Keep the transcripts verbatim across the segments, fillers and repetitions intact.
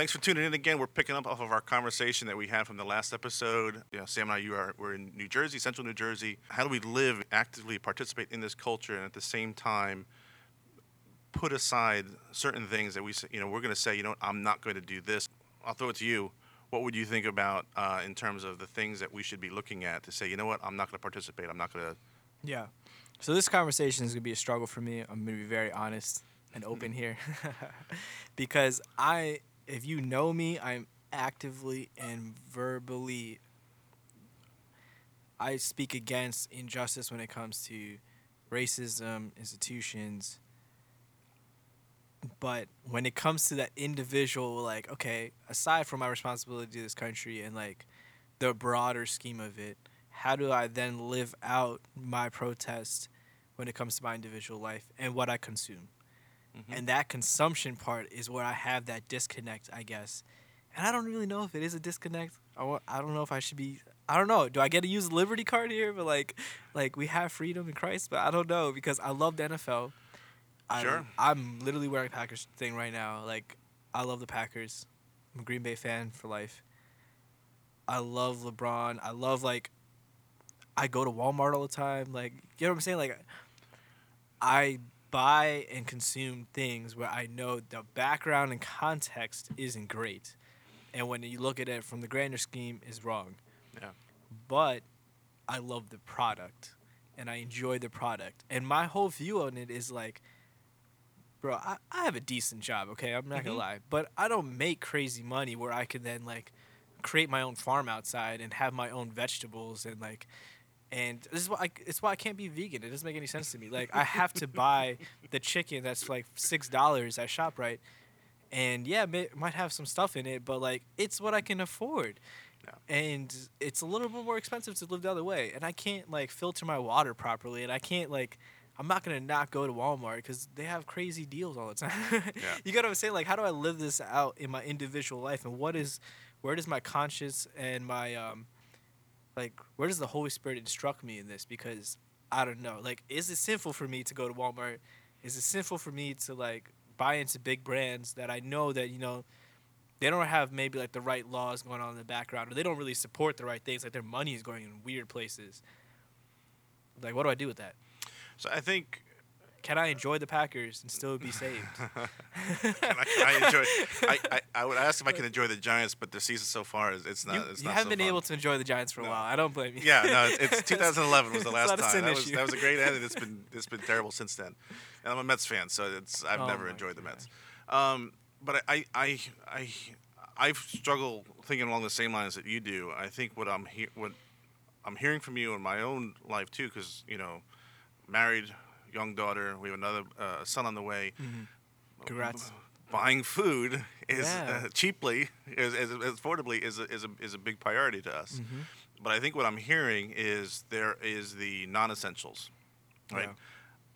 Thanks for tuning in again. We're picking up off of our conversation that we had from the last episode. Yeah, Sam and I, you are we're in New Jersey, central New Jersey. How do we live, actively participate in this culture, and at the same time put aside certain things that we, you know, we're going to say, you know, I'm not going to do this. I'll throw it to you. What would you think about uh, in terms of the things that we should be looking at to say, you know what, I'm not going to participate. I'm not going to. Yeah. So this conversation is going to be a struggle for me. I'm going to be very honest and open here because I, if you know me, I'm actively and verbally, I speak against injustice when it comes to racism, institutions. But when it comes to that individual, like, okay, aside from my responsibility to this country and, like, the broader scheme of it, how do I then live out my protest when it comes to my individual life and what I consume? Mm-hmm. And that consumption part is where I have that disconnect, I guess. And I don't really know if it is a disconnect. I, want, I don't know if I should be... I don't know. Do I get to use the Liberty card here? But, like, like we have freedom in Christ, but I don't know because I love the N F L. I'm, sure. I'm literally wearing a Packers thing right now. Like, I love the Packers. I'm a Green Bay fan for life. I love LeBron. I love, like, I go to Walmart all the time. Like, you know what I'm saying? Like, I buy and consume things where I know the background and context isn't great. And when you look at it from the grander scheme, it's wrong. Yeah. But I love the product, and I enjoy the product. And my whole view on it is, like, bro, I, I have a decent job, okay? I'm not mm-hmm. gonna lie. But I don't make crazy money where I can then, like, create my own farm outside and have my own vegetables and, like, and this is why I, it's why I can't be vegan. It doesn't make any sense to me. Like, I have to buy the chicken that's, like, six dollars at ShopRite. And, yeah, it might have some stuff in it, but, like, it's what I can afford. Yeah. And it's a little bit more expensive to live the other way. And I can't, like, filter my water properly. And I can't, like... I'm not going to not go to Walmart because they have crazy deals all the time. Yeah. You got to say, like, how do I live this out in my individual life? And what is, where does my conscience and my, um, like, where does the Holy Spirit instruct me in this? Because I don't know. Like, is it sinful for me to go to Walmart? Is it sinful for me to, like, buy into big brands that I know that, you know, they don't have maybe, like, the right laws going on in the background, or they don't really support the right things. Like, their money is going in weird places. Like, what do I do with that? So I think, can I enjoy the Packers and still be saved? can I, can I, enjoy, I, I I would ask if I can enjoy the Giants, but the season so far is it's not. You, it's you not haven't so been fun. Able to enjoy the Giants for no. a while. I don't blame you. Yeah, no, it's, it's twenty eleven was the last time. That was, that was a great ending. It's been it's been terrible since then. And I'm a Mets fan, so it's I've oh never enjoyed God. the Mets. Um, but I I I I struggle thinking along the same lines that you do. I think what I'm he- what I'm hearing from you in my own life too, because you know. Married, young daughter. We have another uh, son on the way. Mm-hmm. Congrats. B- buying food is yeah. uh, cheaply, is, is, is affordably, is a, is a, is a big priority to us. Mm-hmm. But I think what I'm hearing is there is the non-essentials, right? Yeah.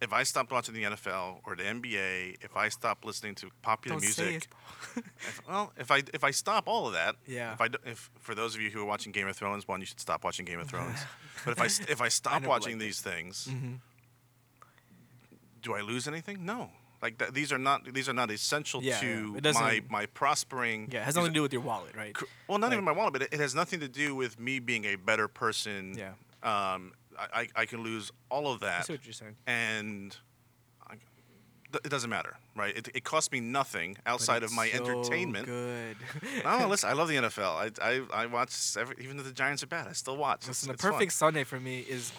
If I stopped watching the N F L or the N B A, if I stopped listening to popular Don't music, say it. if, well, if I if I stop all of that, yeah. If I if for those of you who are watching Game of Thrones, one, you should stop watching Game of Thrones. But if I if I stop I watching like these it. things. Mm-hmm. Do I lose anything? No. Like th- these are not these are not essential yeah, to yeah. my my prospering. Yeah, it has nothing to do with your wallet, right? Cr- well, not like, even my wallet, but it, it has nothing to do with me being a better person. Yeah. Um, I, I, I can lose all of that. I see what you're saying. And I, th- it doesn't matter, right? It it costs me nothing outside of my so entertainment. Good. No, listen, I love the N F L. I I, I watch every, even though the Giants are bad, I still watch. Listen, it's, the perfect fun. Sunday for me is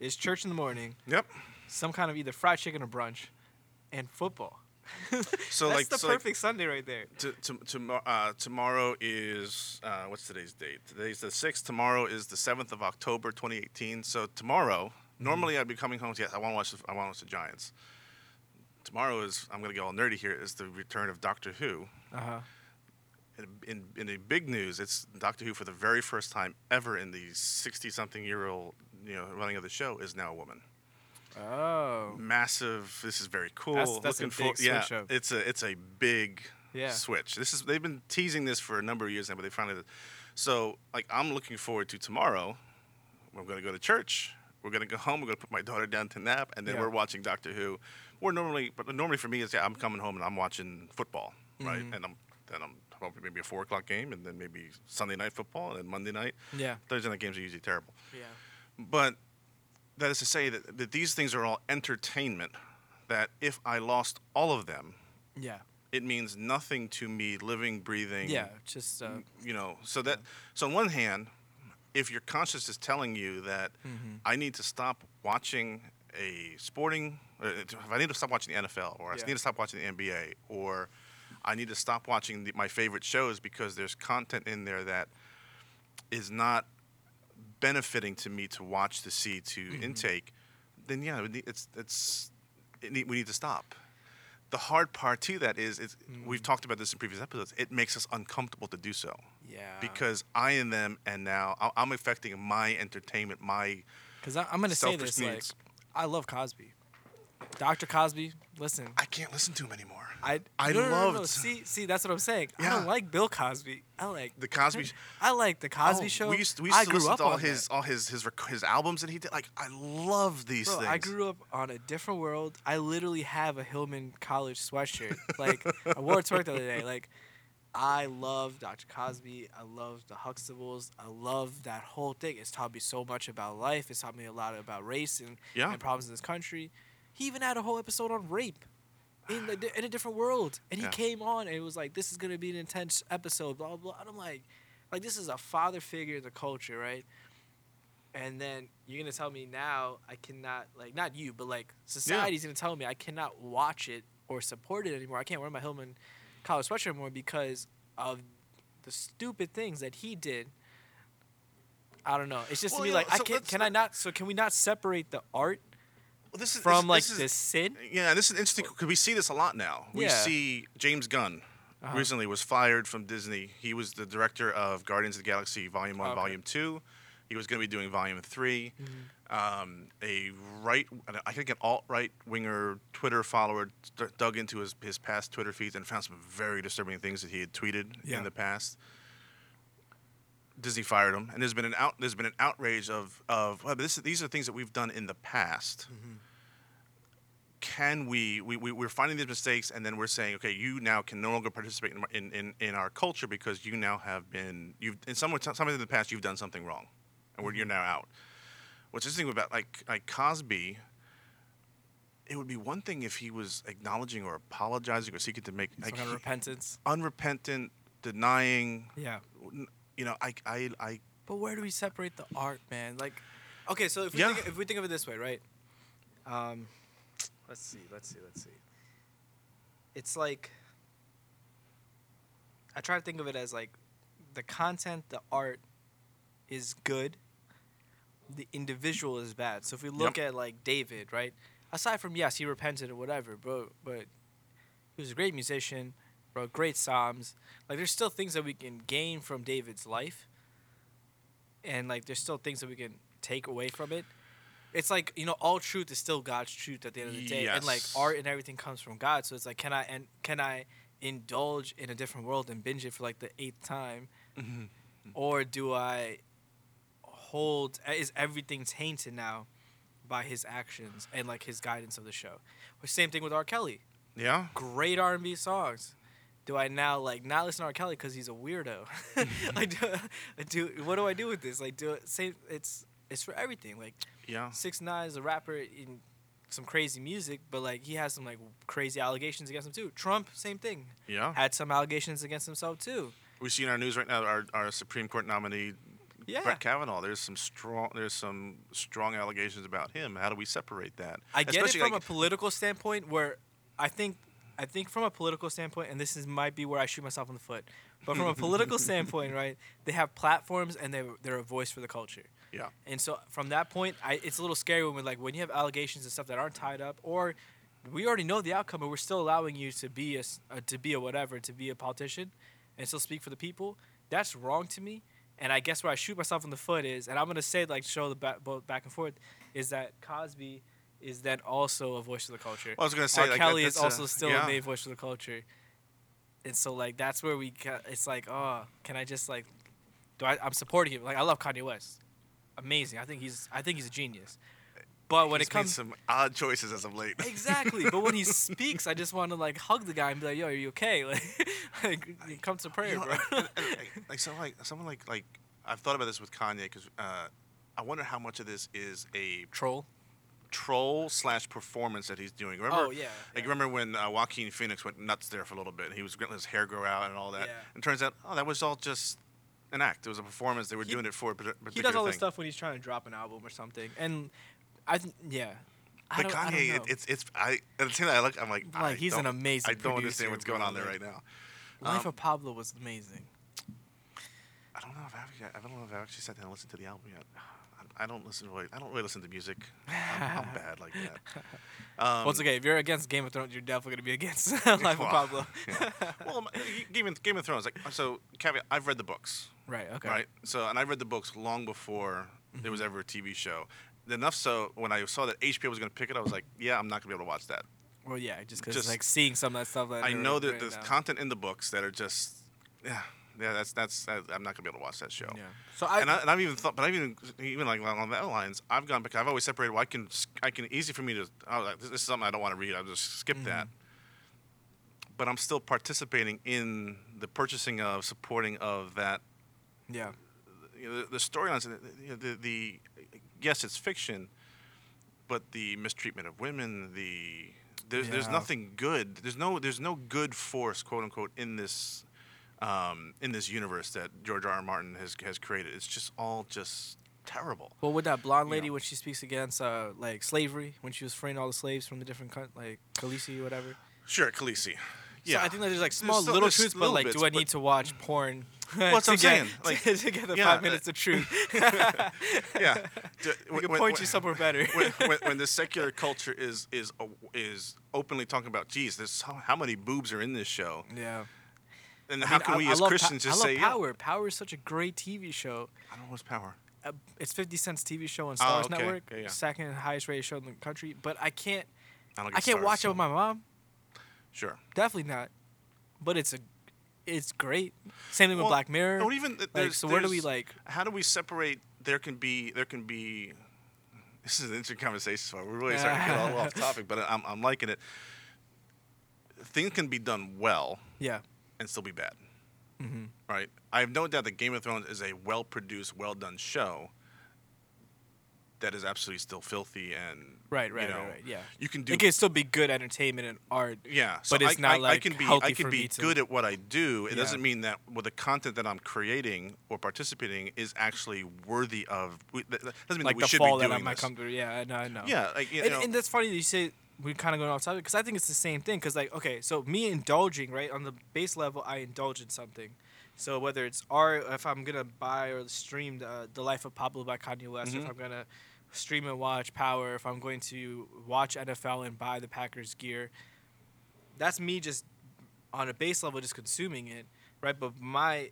is church in the morning. Yep. Some kind of either fried chicken or brunch, and football. So that's like, the so perfect like, Sunday right there. To, to, to, uh, tomorrow is uh, what's today's date? Today's the sixth. Tomorrow is the seventh of October, twenty eighteen. So tomorrow, mm-hmm. normally I'd be coming home. Yes, I want to watch. The, I want to watch the Giants. Tomorrow is. I'm gonna get all nerdy here. Is the return of Doctor Who. Uh huh. In, in in the big news, it's Doctor Who for the very first time ever in the sixty-something-year-old you know running of the show is now a woman. Oh, massive! This is very cool. That's, that's Looking a big for, yeah, switch up. It's a it's a big yeah. switch. This is they've been teasing this for a number of years now, but they finally. So like I'm looking forward to tomorrow. We're going to go to church. We're going to go home. We're going to put my daughter down to nap, and then yeah. we're watching Doctor Who. We're normally, but normally for me is yeah, I'm coming home and I'm watching football, right? Mm-hmm. And I'm and I'm well, maybe a four o'clock game, and then maybe Sunday night football, and then Monday night. Yeah. Thursday night games are usually terrible. Yeah. But that is to say that, that these things are all entertainment, that if I lost all of them, yeah, it means nothing to me living, breathing. Yeah, just... Uh, you know, so that... Yeah. So on one hand, if your conscience is telling you that mm-hmm. I need to stop watching a sporting... If I need to stop watching the N F L, or yeah. I need to stop watching the N B A, or I need to stop watching the, my favorite shows because there's content in there that is not benefiting to me to watch, to see, to mm-hmm. intake, then yeah, it's it's it need, we need to stop. The hard part to that is it's, mm-hmm. we've talked about this in previous episodes. It makes us uncomfortable to do so. Yeah. Because I am them, and now I'm affecting my entertainment, my. Because I'm going to say this, like, I love Cosby. Doctor Cosby, listen. I can't listen to him anymore. I I no, no, loved. No, no. See, see, that's what I'm saying. Yeah. I don't like Bill Cosby. I like the Cosby. I like the Cosby oh, Show. We used to, we used to listen to all his that. all his his rec- his albums that he did. Like I love these Bro, things. I grew up on A Different World. I literally have a Hillman College sweatshirt. Like I wore it to work the other day. Like I love Doctor Cosby. I love the Huxtables. I love that whole thing. It's taught me so much about life. It's taught me a lot about race and, yeah. and problems in this country. He even had a whole episode on rape in a, in a different world. And he yeah. came on and it was like, this is going to be an intense episode, blah, blah, blah. And I'm like, like, this is a father figure in the culture, right? And then you're going to tell me now I cannot, like, not you, but like society's yeah. going to tell me I cannot watch it or support it anymore. I can't wear my Hillman College sweatshirt anymore because of the stupid things that he did. I don't know. It's just well, to me yeah, like, so I can't, can I not, so can we not separate the art? Well, this is, From, this, like, this is, the sin? Yeah, this is interesting because we see this a lot now. We yeah. see James Gunn uh-huh. recently was fired from Disney. He was the director of Guardians of the Galaxy Volume one, okay. Volume two. He was going to be doing Volume three. Mm-hmm. Um, a right, I think an alt-right winger Twitter follower d- dug into his, his past Twitter feeds and found some very disturbing things that he had tweeted yeah. in the past. Disney fired him, and there's been an out. There's been an outrage of of well, this. These are things that we've done in the past. Mm-hmm. Can we, we? We we're finding these mistakes, and then we're saying, okay, you now can no longer participate in in, in our culture because you now have been you've in some some in the past you've done something wrong, and mm-hmm. you're now out. What's interesting about like like Cosby. It would be one thing if he was acknowledging or apologizing or seeking to make like, like he, repentance, unrepentant, denying. Yeah. N- You know, I, I, I. But where do we separate the art, man? Like, okay, so if we yeah. think, if we think of it this way, right? Um, let's see, let's see, let's see. It's like I try to think of it as like the content, the art is good, the individual is bad. So if we look yep. at like David, right? Aside from yes, he repented or whatever, but but he was a great musician. Bro, great Psalms. Like, there's still things that we can gain from David's life. And, like, there's still things that we can take away from it. It's like, you know, all truth is still God's truth at the end of the day. Yes. And, like, art and everything comes from God. So it's like, can I and can I indulge in A Different World and binge it for, like, the eighth time? Mm-hmm. Or do I hold... Is everything tainted now by his actions and, like, his guidance of the show? Or same thing with R. Kelly. Yeah. Great R and B songs. Do I now, like, not listen to R. Kelly because he's a weirdo? Like, do, do, what do I do with this? Like, do say it's it's for everything. Like, yeah. six nine is a rapper in some crazy music, but, like, he has some, like, crazy allegations against him, too. Trump, same thing. Yeah. Had some allegations against himself, too. We see in our news right now our, our Supreme Court nominee, yeah. Brett Kavanaugh. There's some strong there's some strong allegations about him. How do we separate that? I get Especially it from like, a political standpoint where I think... I think from a political standpoint, and this is might be where I shoot myself in the foot, but from a political standpoint, right, they have platforms and they, they're a voice for the culture. Yeah. And so from that point, I, it's a little scary when we're like when you have allegations and stuff that aren't tied up, or we already know the outcome, but we're still allowing you to be a, uh, to be a whatever, to be a politician and still speak for the people. That's wrong to me. And I guess where I shoot myself in the foot is, and I'm going to say, like, show the back, both back and forth, is that Cosby... is that also a voice of the culture? Well, I was gonna say, R. Like, Kelly that, is also a, still yeah. a main voice of the culture, and so like that's where we. Ca- it's like, oh, can I just like, do I? I'm supporting him. Like I love Kanye West, amazing. I think he's. I think he's a genius. But when he's it comes made some odd choices as of late. Exactly. But when he speaks, I just want to like hug the guy and be like, "Yo, are you okay? Like, like come to prayer, you know, bro." And, and, and, like so, like someone like like I've thought about this with Kanye because uh, I wonder how much of this is a troll. troll slash performance that he's doing. Remember? Oh, yeah. Like, yeah. Remember when uh, Joaquin Phoenix went nuts there for a little bit, and he was letting his hair grow out and all that? Yeah. And it turns out, oh, that was all just an act. It was a performance. They were he, doing it for a particular thing. He does all thing. This stuff when he's trying to drop an album or something. And, I th- yeah. But I don't, Kanye, I don't know. It, it's, it's, I, at the same time, I look, I'm like, like I he's an amazing I don't understand what's going on there right now. Life um, of Pablo was amazing. I don't know if I've, I don't know if I've actually sat down and listened to the album yet. I don't listen to really, I don't really listen to music. I'm, I'm bad like that. Um, well, it's okay. If you're against Game of Thrones, you're definitely gonna be against Life well, of Pablo. Yeah. Well, Game of, Game of Thrones. Like, so, caveat, I've read the books. Right. Okay. Right. So, and I read the books long before mm-hmm. there was ever a T V show. Enough so when I saw that H B O was gonna pick it, I was like, yeah, I'm not gonna be able to watch that. Well, yeah, just because like seeing some of that stuff. That I know that right there's now. Content in the books that are just, yeah. Yeah, that's that's. I'm not gonna be able to watch that show. Yeah. So I and, I, and I've even thought, but I've even even like along that lines, I've gone back. I've always separated. Well, I can I can easy for me to. Oh, like, this is something I don't want to read. I'll just skip mm-hmm. that. But I'm still participating in the purchasing of, supporting of that. Yeah. You know, the the storylines. You know, the, the yes, it's fiction, but the mistreatment of women. The there's yeah. there's nothing good. There's no there's no good force, quote unquote, in this. Um, in this universe that George R R. Martin has has created. It's just all just terrible. Well, with that blonde lady, you know, when she speaks against uh, like slavery, when she was freeing all the slaves from the different countries, like Khaleesi or whatever. Sure, Khaleesi. Yeah, so I think that there's like small there's still, little truths, but like, bits, do I need to watch porn? What's I'm saying? Like, to, to get the yeah, five minutes uh, of truth. yeah, to, we can when, point when, you somewhere better. when, when, when the secular culture is is uh, is openly talking about, geez, there's how, how many boobs are in this show? Yeah. And I how mean, can we I, as I Christians pa- just I say... I love Power. Yeah. Power is such a great T V show. I don't know what's Power. Uh, it's fifty Cent's T V show on Starz oh, okay. Network. Yeah, yeah. Second highest rated show in the country. But I can't I, don't I can't Starz, watch so. it with my mom. Sure. Definitely not. But it's a, it's great. Same thing well, with Black Mirror. Don't even... There's, like, so where do we like... How do we separate... There can be... There can be... This is an interesting conversation. So we're really starting to get all off topic. But I'm, I'm liking it. Things can be done well. Yeah. And still be bad, mm-hmm. right? I have no doubt that Game of Thrones is a well-produced, well-done show that is absolutely still filthy and right, right, you know, right, right, yeah. You can do it can still be good entertainment and art, yeah. So but it's I, not I, like I can be healthy I can for be me good to, at what I do. It yeah. doesn't mean that well, the content that I'm creating or participating is actually worthy of. That doesn't mean like that we the should fall be doing that I might this. Come through. Yeah, I know, I know. Yeah, like, you and, know. and that's funny that you say. We're kind of going off topic because I think it's the same thing. Because, like, okay, so me indulging, right, on the base level, I indulge in something. So whether it's art, if I'm going to buy or stream the, the Life of Pablo by Kanye West, mm-hmm. if I'm going to stream and watch Power, if I'm going to watch N F L and buy the Packers gear, that's me just on a base level just consuming it, right? But my,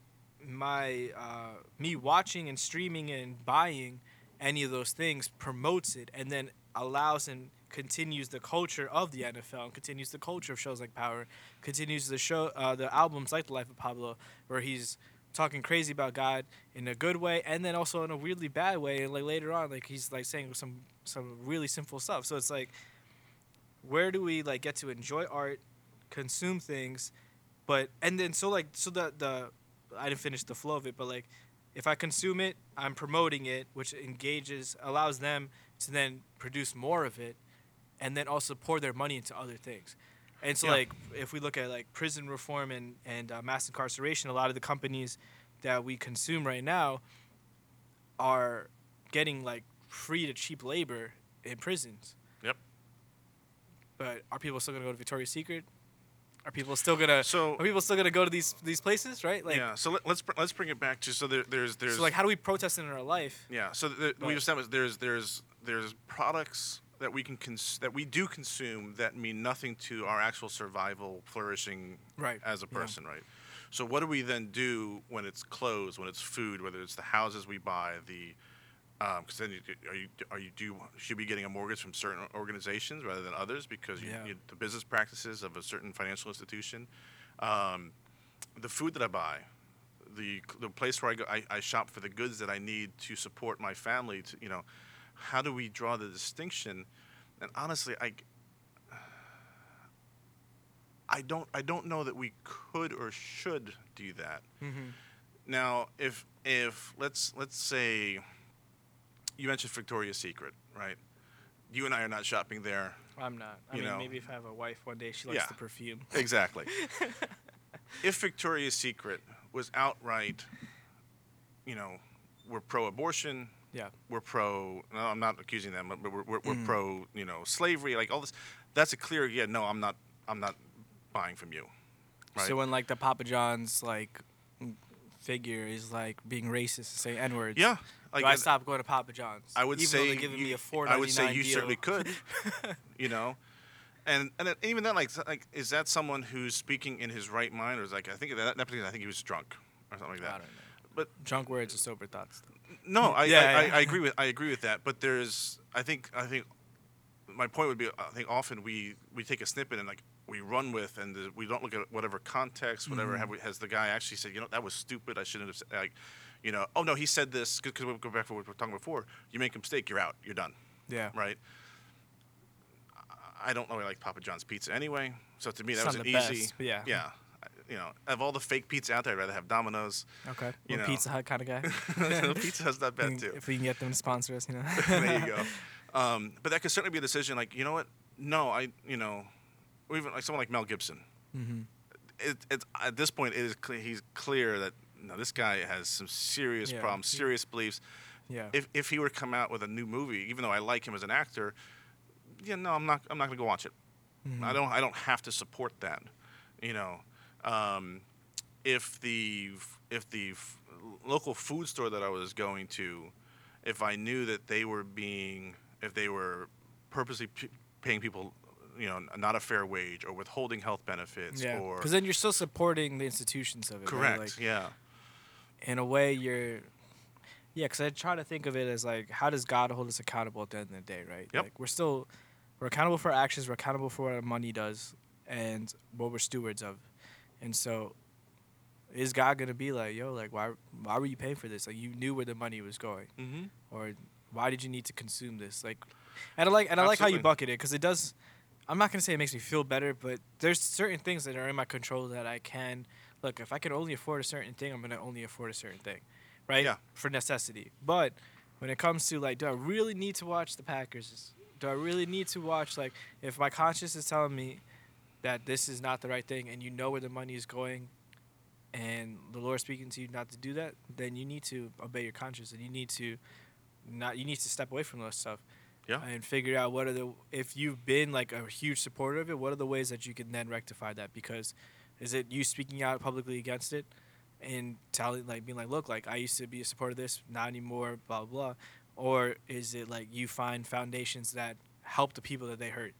my uh, me watching and streaming and buying any of those things promotes it and then allows and continues the culture of the N F L and continues the culture of shows like Power, continues the show, uh, the albums like The Life of Pablo, where he's talking crazy about God in a good way and then also in a weirdly bad way. And like later on, like he's like saying some some really sinful stuff. So it's like, where do we like get to enjoy art, consume things, but and then so like so the the I didn't finish the flow of it, but like if I consume it, I'm promoting it, which engages allows them to then produce more of it. And then also pour their money into other things. And so, yeah. like, if we look at, like, prison reform and, and uh, mass incarceration, a lot of the companies that we consume right now are getting, like, free to cheap labor in prisons. Yep. But are people still going to go to Victoria's Secret? Are people still gonna? So, are people still gonna go to these these places, right? Like, yeah. So let, let's br- let's bring it back to so there, there's there's. So like, how do we protest in our life? Yeah. So the, we just established there's there's there's products that we can cons- that we do consume that mean nothing to our actual survival, flourishing right. as a person, yeah. right? So what do we then do when it's clothes, when it's food, whether it's the houses we buy, the because um, then you, are you are you do should be getting a mortgage from certain organizations rather than others because you, yeah. you, the business practices of a certain financial institution, um, the food that I buy, the the place where I go, I, I shop for the goods that I need to support my family. To you know. how do we draw the distinction? And honestly, I, I don't, I don't know that we could or should do that. Mm-hmm. Now, if if let's let's say, you mentioned Victoria's Secret, right? You and I are not shopping there. I'm not. I you mean, know. Maybe if I have a wife one day, she likes yeah, the perfume. Exactly. If Victoria's Secret was outright, you know, we're pro-abortion. Yeah. We're pro. No, I'm not accusing them, but we're we're, we're mm. pro. You know, slavery, like all this. That's a clear. Yeah. No, I'm not. I'm not buying from you. Right? So when like the Papa John's like figure is like being racist and saying N-words. Yeah. Like, do I stop going to Papa John's? I would even say giving you, me a four ninety-nine I would say you deal. Certainly could. You know, and and even then, like, like is that someone who's speaking in his right mind, or is like I think that that particular I think he was drunk or something like that. I don't know. But drunk words are sober thoughts. No, I, yeah, I, yeah. I I agree with I agree with that. But there's I think I think my point would be I think often we we take a snippet and like we run with and the, we don't look at whatever context, whatever mm-hmm. have we, has the guy actually said. You know, that was stupid. I shouldn't have said. Like, you know, oh, no, he said this, because we'll go back to what we were talking before. You make a mistake, you're out. You're done. Yeah. Right? I don't really like Papa John's pizza anyway, so to me that was an easy. Yeah. Yeah. You know, of all the fake pizza out there, I'd rather have Domino's. Okay. You know. Pizza Hut kind of guy. Pizza Hut's not bad, too. If we can get them to sponsor us, you know. There you go. Um, but that could certainly be a decision like, you know what? No, I, you know, or even like someone like Mel Gibson. Mm-hmm. It, it's, at this point, it is cl- he's clear that, no, this guy has some serious yeah. problems, serious yeah. beliefs. Yeah. If if he were to come out with a new movie, even though I like him as an actor, yeah, no, I'm not. I'm not gonna go watch it. Mm-hmm. I don't. I don't have to support that. You know, um, if the if the f- local food store that I was going to, if I knew that they were being, if they were purposely p- paying people, you know, not a fair wage or withholding health benefits, yeah. or because then you're still supporting the institutions of it. Correct. Right? Like, yeah. In a way, you're, yeah, because I try to think of it as, like, how does God hold us accountable at the end of the day, right? Yep. Like, we're still, we're accountable for our actions, we're accountable for what our money does, and what we're stewards of. And so, is God going to be like, yo, like, why why were you paying for this? Like, you knew where the money was going. Mm-hmm. Or, why did you need to consume this? Like, and I like, and I like how you bucket it, because it does, I'm not going to say it makes me feel better, but there's certain things that are in my control that I can, look, if I can only afford a certain thing, I'm going to only afford a certain thing, right? Yeah. For necessity. But when it comes to, like, do I really need to watch the Packers? Do I really need to watch, like, if my conscience is telling me that this is not the right thing and you know where the money is going and the Lord's speaking to you not to do that, then you need to obey your conscience and you need to not, you need to step away from those stuff. Yeah. And figure out what are the, if you've been, like, a huge supporter of it, what are the ways that you can then rectify that? Because is it you speaking out publicly against it and telling, like, being like, look, like, I used to be a supporter of this, not anymore, blah, blah, blah? Or is it, like, you find foundations that help the people that they hurt?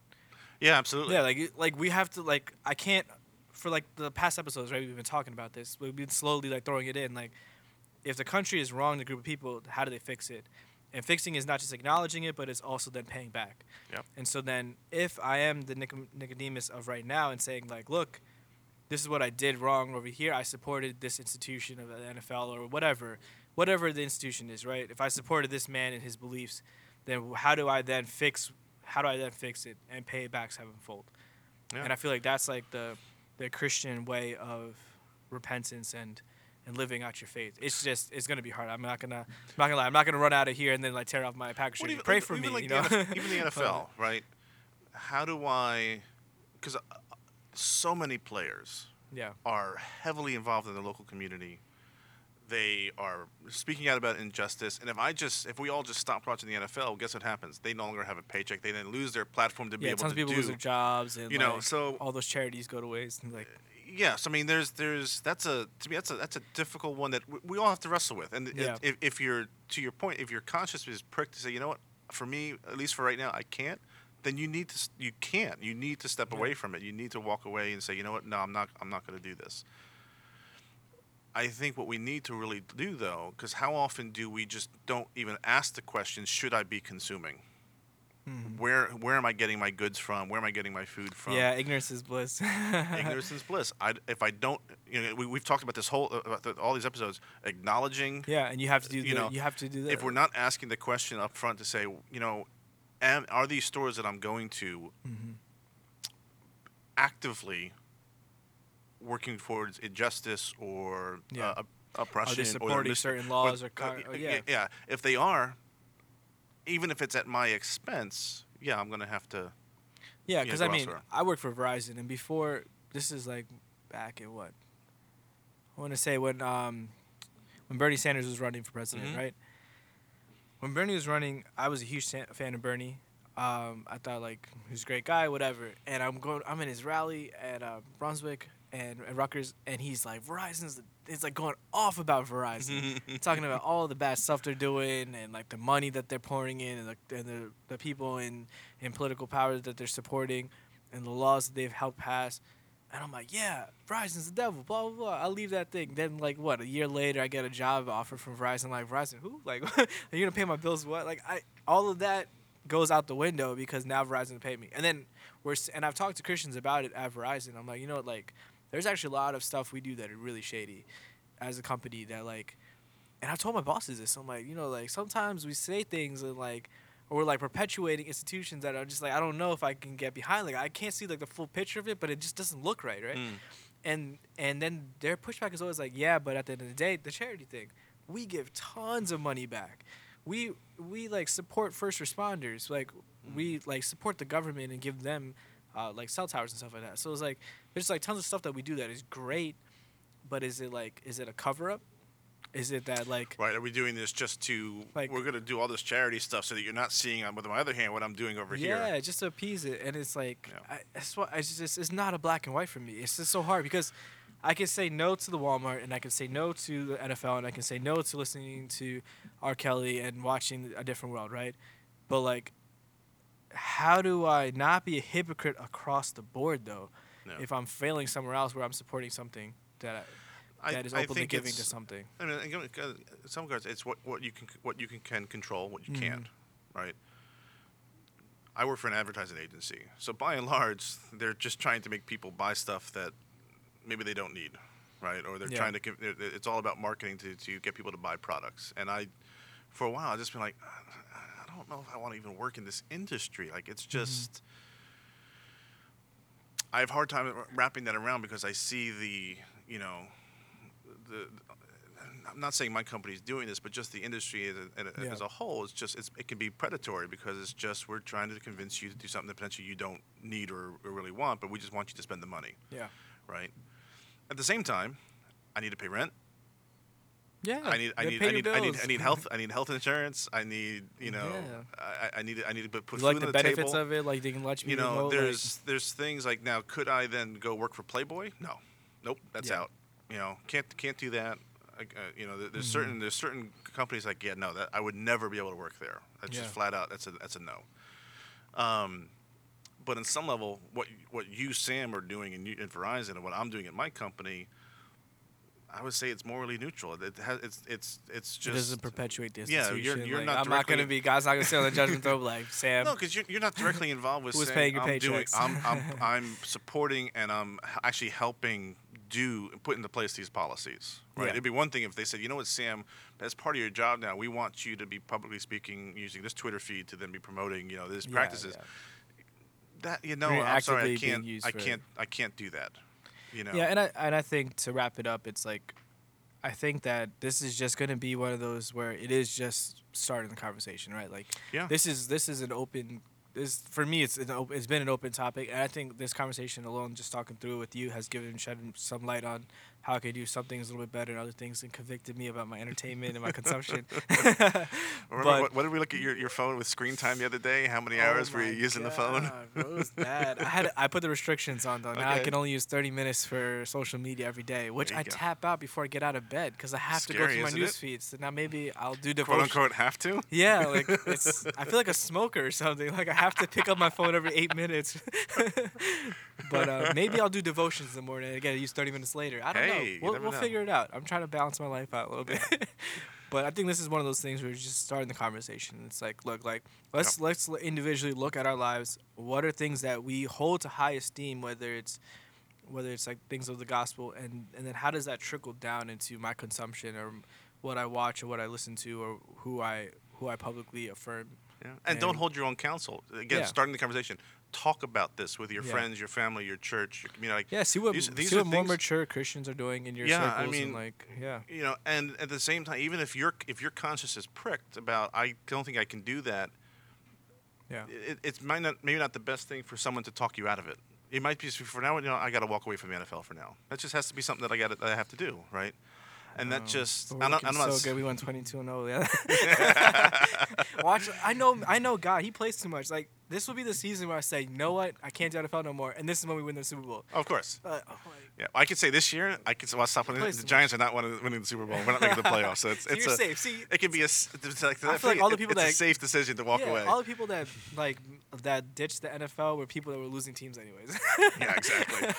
Yeah, absolutely. Yeah, like, like we have to, like, I can't, for, like, the past episodes, right, we've been talking about this. We've been slowly, like, throwing it in. Like, if the country is wrong, the group of people, how do they fix it? And fixing is not just acknowledging it, but it's also then paying back. Yep. And so then if I am the Nic- Nicodemus of right now and saying, like, look, this is what I did wrong over here. I supported this institution of the N F L or whatever, whatever the institution is, right? If I supported this man and his beliefs, then how do I then fix, how do I then fix it and pay it back sevenfold? Yeah. And I feel like that's, like, the, the Christian way of repentance and, and living out your faith. It's just, it's gonna be hard. I'm not gonna, I'm not gonna lie. I'm not gonna run out of here and then, like, tear off my Packers shirt. Pray for me, you know. Even the N F L, right? How do I? Because so many players yeah. are heavily involved in their local community. They are speaking out about injustice. And if I just, if we all just stopped watching the N F L, guess what happens? They no longer have a paycheck. They then lose their platform to yeah, be able to do. Yeah, tons of people do. lose their jobs, and, you know, like, so all those charities go to waste. And, like, yeah, so I mean, there's, there's, that's a, to me, that's a, that's a difficult one that we, we all have to wrestle with. And yeah. if, if you're, to your point, if your conscience is pricked to say, you know what, for me, at least for right now, I can't. Then you need to, you can't. You need to step yeah. away from it. You need to walk away and say, you know what, no, I'm not, I'm not going to do this. I think what we need to really do, though, because how often do we just don't even ask the question, should I be consuming? Mm-hmm. Where where am I getting my goods from? Where am I getting my food from? Yeah, ignorance is bliss. Ignorance is bliss. I, if I don't, you know, we, we've talked about this whole, about the, all these episodes, acknowledging. Yeah, and you have to do, you the, know, you have to do that. If we're not asking the question up front to say, you know, am, are these stores that I'm going to mm-hmm. actively working towards injustice or yeah. uh, oppression? Are they supporting or mis- certain laws? Or, or, con- uh, or yeah. yeah, if they are, even if it's at my expense, yeah, I'm going to have to. Yeah, because, you know, I mean, elsewhere. I work for Verizon, and before, this is like back at what? I want to say when um, when Bernie Sanders was running for president, mm-hmm. right? When Bernie was running, I was a huge fan of Bernie. Um, I thought, like, he was a great guy, whatever. And I'm going, I'm in his rally at uh, Brunswick and, and Rutgers, and he's like, Verizon's, it's like going off about Verizon, talking about all the bad stuff they're doing and like the money that they're pouring in and the, and the, the people in, in political power that they're supporting and the laws that they've helped pass. And I'm like, yeah, Verizon's the devil, blah, blah, blah. I'll leave that thing. Then, like, what, a year later, I get a job offer from Verizon. I'm like, Verizon, who? Like, are you going to pay my bills? What? Like, I all of that goes out the window because now Verizon will pay me. And then we're, and I've talked to Christians about it at Verizon. I'm like, you know what, like, there's actually a lot of stuff we do that are really shady as a company that, like, and I've told my bosses this. I'm like, you know, like, sometimes we say things and, like, or we're, like, perpetuating institutions that are just, like, I don't know if I can get behind. Like, I can't see, like, the full picture of it, but it just doesn't look right, right? Mm. And and then their pushback is always like, yeah, but at the end of the day, the charity thing, we give tons of money back. We, we like, support first responders. Like, mm. we, like, support the government and give them, uh, like, cell towers and stuff like that. So it's, like, there's, like, tons of stuff that we do that is great, but is it, like, is it a cover-up? Is it that, like... Right, are we doing this just to... Like, we're going to do all this charity stuff so that you're not seeing, on with my other hand, what I'm doing over yeah, here. Yeah, just to appease it. And it's like... Yeah. I, it's, what, it's, just, it's not a black and white for me. It's just so hard because I can say no to the Walmart and I can say no to the N F L and I can say no to listening to R. Kelly and watching A Different World, right? But, like, how do I not be a hypocrite across the board, though, no. if I'm failing somewhere else where I'm supporting something that... I, That is openly giving to something. I mean, in some regards, it's what, what you can what you can, can control, what you mm-hmm. can't, right? I work for an advertising agency, so by and large, they're just trying to make people buy stuff that maybe they don't need, right? Or they're yeah. trying to. It's all about marketing to, to get people to buy products. And I, for a while, I've just been like, I don't know if I want to even work in this industry. Like, it's just, mm-hmm. I have a hard time wrapping that around because I see the, you know. The, I'm not saying my company's doing this, but just the industry as a, yeah. as a whole, it's just it's, it can be predatory because it's just we're trying to convince you to do something that potentially you don't need or, or really want, but we just want you to spend the money. Yeah. Right. At the same time, I need to pay rent. Yeah. I need I need I need, I need I need health I need health insurance. I need you know yeah. I, I need I need to put food like on the, the table. Like the benefits of it, like they can let you. You know, remote, there's like... there's things like now. Could I then go work for Playboy? No. Nope. That's yeah. out. You know, can't can't do that. Uh, you know, there's mm-hmm. certain there's certain companies like yeah, no, that I would never be able to work there. That's yeah. just flat out. That's a that's a no. Um, but in some level, what what you Sam are doing in, in Verizon and what I'm doing at my company, I would say it's morally neutral. It has it's it's it's just it doesn't perpetuate the institution. Yeah, you're, you're like, not. I'm not going to be God's not going to sit on the judgment throne like Sam. No, because you're you're not directly involved with who's paying your I'm paychecks. Doing, I'm I'm I'm supporting and I'm actually helping. Do and put into place these policies, right? Yeah. It'd be one thing if they said, you know what, Sam, that's part of your job now. We want you to be publicly speaking using this Twitter feed to then be promoting, you know, these yeah, practices. Yeah. That you know, Very I'm sorry, I can't, I can't, I can't do that. You know. Yeah, and I and I think to wrap it up, it's like, I think that this is just going to be one of those where it is just starting the conversation, right? Like, yeah. this is this is an open. Is for me, it's an op- it's been an open topic, and I think this conversation alone, just talking through it with you, has given shed some light on how I could do some things a little bit better and other things, and convicted me about my entertainment and my consumption. Remember, but, what, what did we look at your, your phone with screen time the other day? How many hours oh were you using God, the phone? What was that? I had I put the restrictions on though. Now okay. I can only use thirty minutes for social media every day, which I go. tap out before I get out of bed because I have Scary, to go through my news it? feeds. So now maybe I'll do the quote unquote have to. Yeah, like it's. I feel like a smoker or something. Like I have to pick up my phone every eight minutes. But uh, maybe I'll do devotions in the morning. Again, I use thirty minutes later. I don't hey, know. We'll, we'll know. figure it out. I'm trying to balance my life out a little bit. But I think this is one of those things where you're just starting the conversation. It's like, look, like let's yep. let's individually look at our lives. What are things that we hold to high esteem, whether it's whether it's like things of the gospel, and, and then how does that trickle down into my consumption or what I watch or what I listen to or who I who I publicly affirm. Yeah. And, and don't hold your own counsel. Again, yeah. starting the conversation. Talk about this with your yeah. friends, your family, your church, your community. Like, yeah, see what, these, these see what more mature Christians are doing in your yeah, circles. I mean, and like, yeah. You know, and at the same time, even if, you're, if your conscience is pricked about, I don't think I can do that, yeah, it, it's might not, maybe not the best thing for someone to talk you out of it. It might be, for now, you know, I got to walk away from the N F L for now. That just has to be something that I got I have to do, right? And that just oh, I don't, I'm so not so good. We won twenty-two and oh. Watch. I know. I know. God, he plays too much. Like this will be the season where I say, you know what? I can't do N F L no more. And this is when we win the Super Bowl. Of course. Uh, oh yeah. Well, I could say this year. I could say well, stop winning. The Giants much. are not winning the Super Bowl. We're not making the playoffs. So it's, so it's you're a, safe. See, it can be a. It's like, I feel like all the people it's that, a safe decision to walk yeah, away. All the people that like that ditched the N F L were people that were losing teams anyways. Yeah, exactly.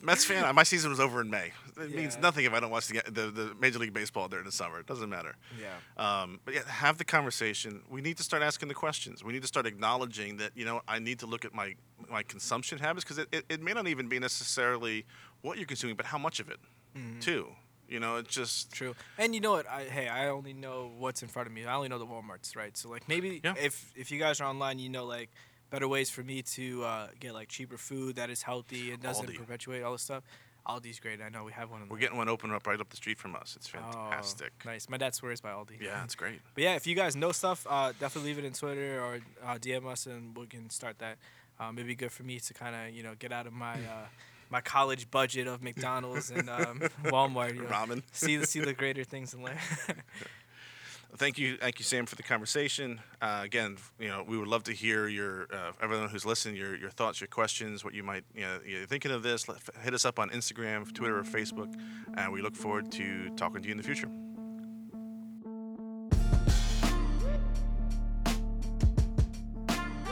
Mets fan. My season was over in May. It yeah. means nothing if I don't watch the the. the Major League Baseball during the summer. It doesn't matter. Yeah. Um, but yeah, have the conversation. We need to start asking the questions. We need to start acknowledging that, you know, I need to look at my, my consumption habits because it, it, it may not even be necessarily what you're consuming, but how much of it, mm-hmm. too. You know, it's just... True. And you know what? I, hey, I only know what's in front of me. I only know the Walmarts, right? So, like, maybe yeah. if, if you guys are online, you know, like, better ways for me to uh, get, like, cheaper food that is healthy and doesn't Aldi. perpetuate all this stuff. Aldi's great. I know we have one. In We're getting one open up right up the street from us. It's fantastic. Oh, nice. My dad swears by Aldi. Yeah, it's great. But yeah, if you guys know stuff, uh, definitely leave it in Twitter or uh, D M us and we can start that. Um, it'd be good for me to kind of, you know, get out of my uh, my college budget of McDonald's and um, Walmart. You know, ramen. See the see the greater things in life. Well, thank you, thank you, Sam, for the conversation. Uh, again, you know, we would love to hear your uh, everyone who's listening, your your thoughts, your questions, what you might, you know, you're thinking of this. Let, hit us up on Instagram, Twitter, or Facebook, and we look forward to talking to you in the future.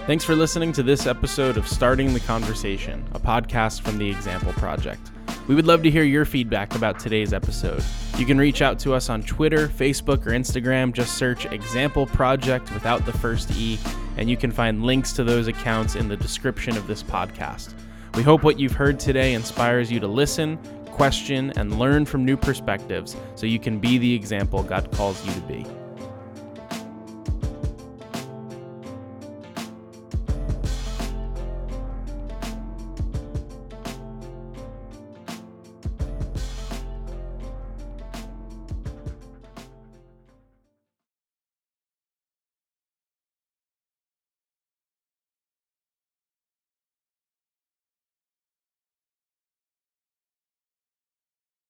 Thanks for listening to this episode of Starting the Conversation, a podcast from the Example Project. We would love to hear your feedback about today's episode. You can reach out to us on Twitter, Facebook, or Instagram. Just search Example Project without the first E, and you can find links to those accounts in the description of this podcast. We hope what you've heard today inspires you to listen, question, and learn from new perspectives so you can be the example God calls you to be.